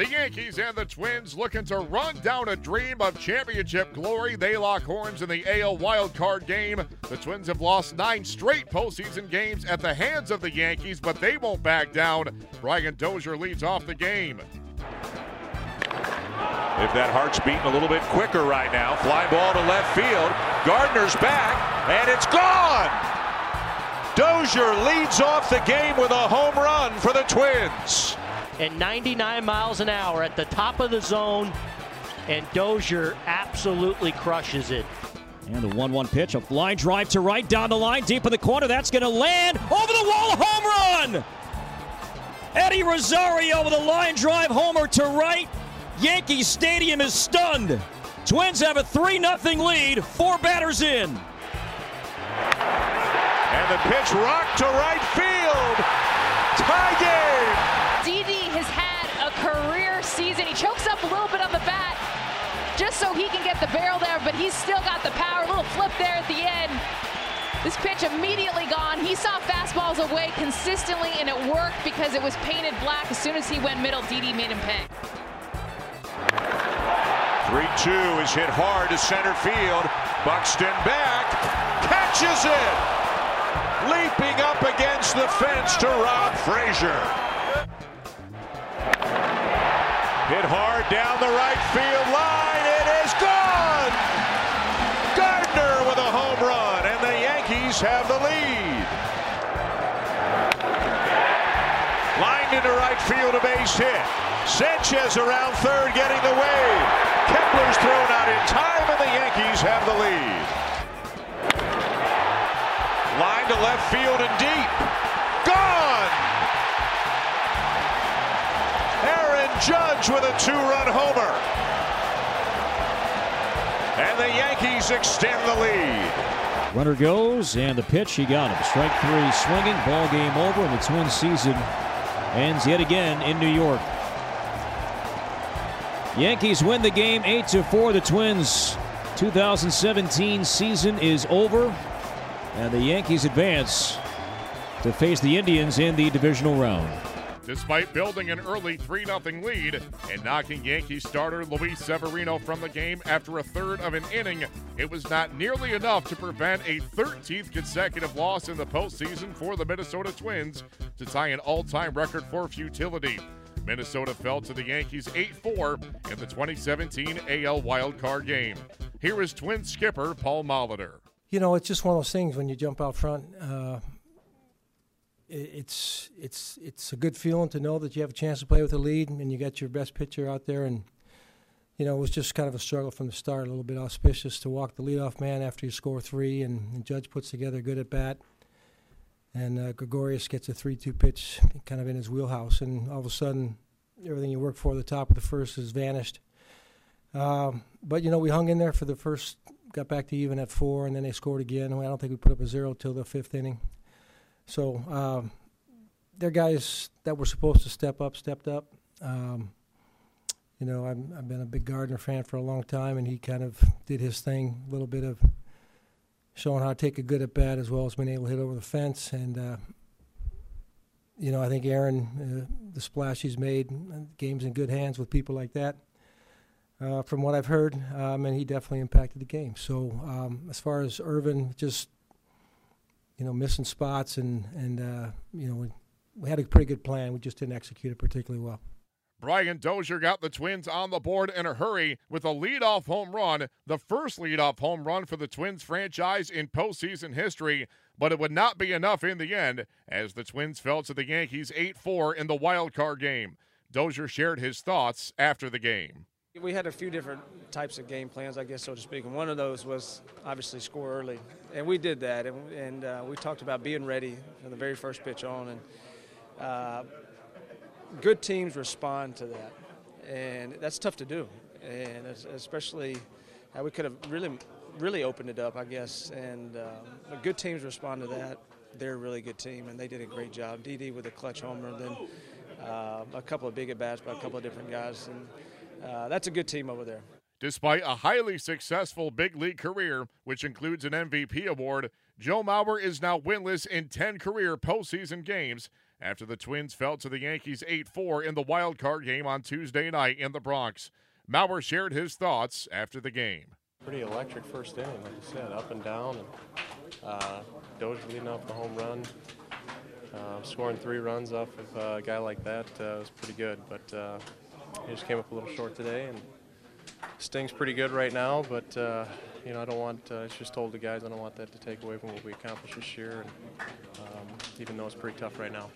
The Yankees and the Twins looking to run down a dream of championship glory. They lock horns in the AL wildcard game. The Twins have lost 9 straight postseason games at the hands of the Yankees, but they won't back down. Brian Dozier leads off the game. If that heart's beating a little bit quicker right now, fly ball to left field. Gardner's back, and it's gone! Dozier leads off the game with a home run for the Twins. And 99 miles an hour at the top of the zone, and Dozier absolutely crushes it. And the 1-1 pitch, a line drive to right, down the line, deep in the corner, that's going to land, over the wall, home run! Eddie Rosario with a line drive homer to right. Yankee Stadium is stunned. Twins have a 3-0 lead, 4 batters in. And the pitch rocked to right field. Tie game! Didi has had a career season. He chokes up a little bit on the bat just so he can get the barrel there, but he's still got the power. A little flip there at the end. This pitch immediately gone. He saw fastballs away consistently, and it worked because it was painted black. As soon as he went middle, Didi made him pay. 3-2 is hit hard to center field. Buxton back, catches it! Leaping up against the fence to rob Frazier. Hit hard down the right field line, it is gone! Gardner with a home run, and the Yankees have the lead. Lined into right field, a base hit. Sanchez around third, getting the wave. Kepler's thrown out in time, and the Yankees have the lead. Line to left field and deep. Gone! Aaron Judge with a 2-run homer. And the Yankees extend the lead. Runner goes, and the pitch, he got him. Strike 3 swinging, ball game over, and the Twins season ends yet again in New York. Yankees win the game 8-4. The Twins' 2017 season is over, and the Yankees advance to face the Indians in the divisional round. Despite building an early 3-0 lead and knocking Yankees starter Luis Severino from the game after a third of an inning, it was not nearly enough to prevent a 13th consecutive loss in the postseason for the Minnesota Twins to tie an all-time record for futility. Minnesota fell to the Yankees 8-4 in the 2017 AL wildcard game. Here is Twins skipper Paul Molitor. You know, it's just one of those things when you jump out front. It's a good feeling to know that you have a chance to play with a lead and you got your best pitcher out there. And, you know, it was just kind of a struggle from the start, a little bit auspicious to walk the leadoff man after you score 3. And Judge puts together a good at-bat. And Gregorius gets a 3-2 pitch kind of in his wheelhouse, and all of a sudden everything you worked for at the top of the first has vanished. But, you know, we hung in there for the first, got back to even at 4, and then they scored again. I don't think we put up a 0 till the 5th inning. So they're guys that were supposed to step up, stepped up. You know, I've been a big Gardner fan for a long time, and he kind of did his thing, a little bit of showing how to take a good at-bat as well as being able to hit over the fence. And, you know, I think Aaron, the splash he's made, the game's in good hands with people like that, from what I've heard. And he definitely impacted the game. So as far as Irvin, just, you know, missing spots and you know, we had a pretty good plan. We just didn't execute it particularly well. Brian Dozier got the Twins on the board in a hurry with a leadoff home run, the first leadoff home run for the Twins franchise in postseason history, but it would not be enough in the end as the Twins fell to the Yankees 8-4 in the wildcard game. Dozier shared his thoughts after the game. We had a few different types of game plans, I guess, so to speak, and one of those was obviously score early, and we did that, and we talked about being ready from the very first pitch on, and good teams respond to that, and that's tough to do, and especially we could have really opened it up, I guess, but good teams respond to that. They're a really good team, and they did a great job. Didi with a clutch homer, then a couple of big at-bats by a couple of different guys, and that's a good team over there. Despite a highly successful big league career, which includes an MVP award, Joe Mauer is now winless in 10 career postseason games, after the Twins fell to the Yankees 8-4 in the wild card game on Tuesday night in the Bronx. Mauer shared his thoughts after the game. Pretty electric first inning, like you said, up and down. Dozier leading off the home run. Scoring 3 runs off of a guy like that was pretty good, but he just came up a little short today. And Sting's pretty good right now, but you know, I don't want. I just told the guys I don't want that to take away from what we accomplished this year, and, even though it's pretty tough right now.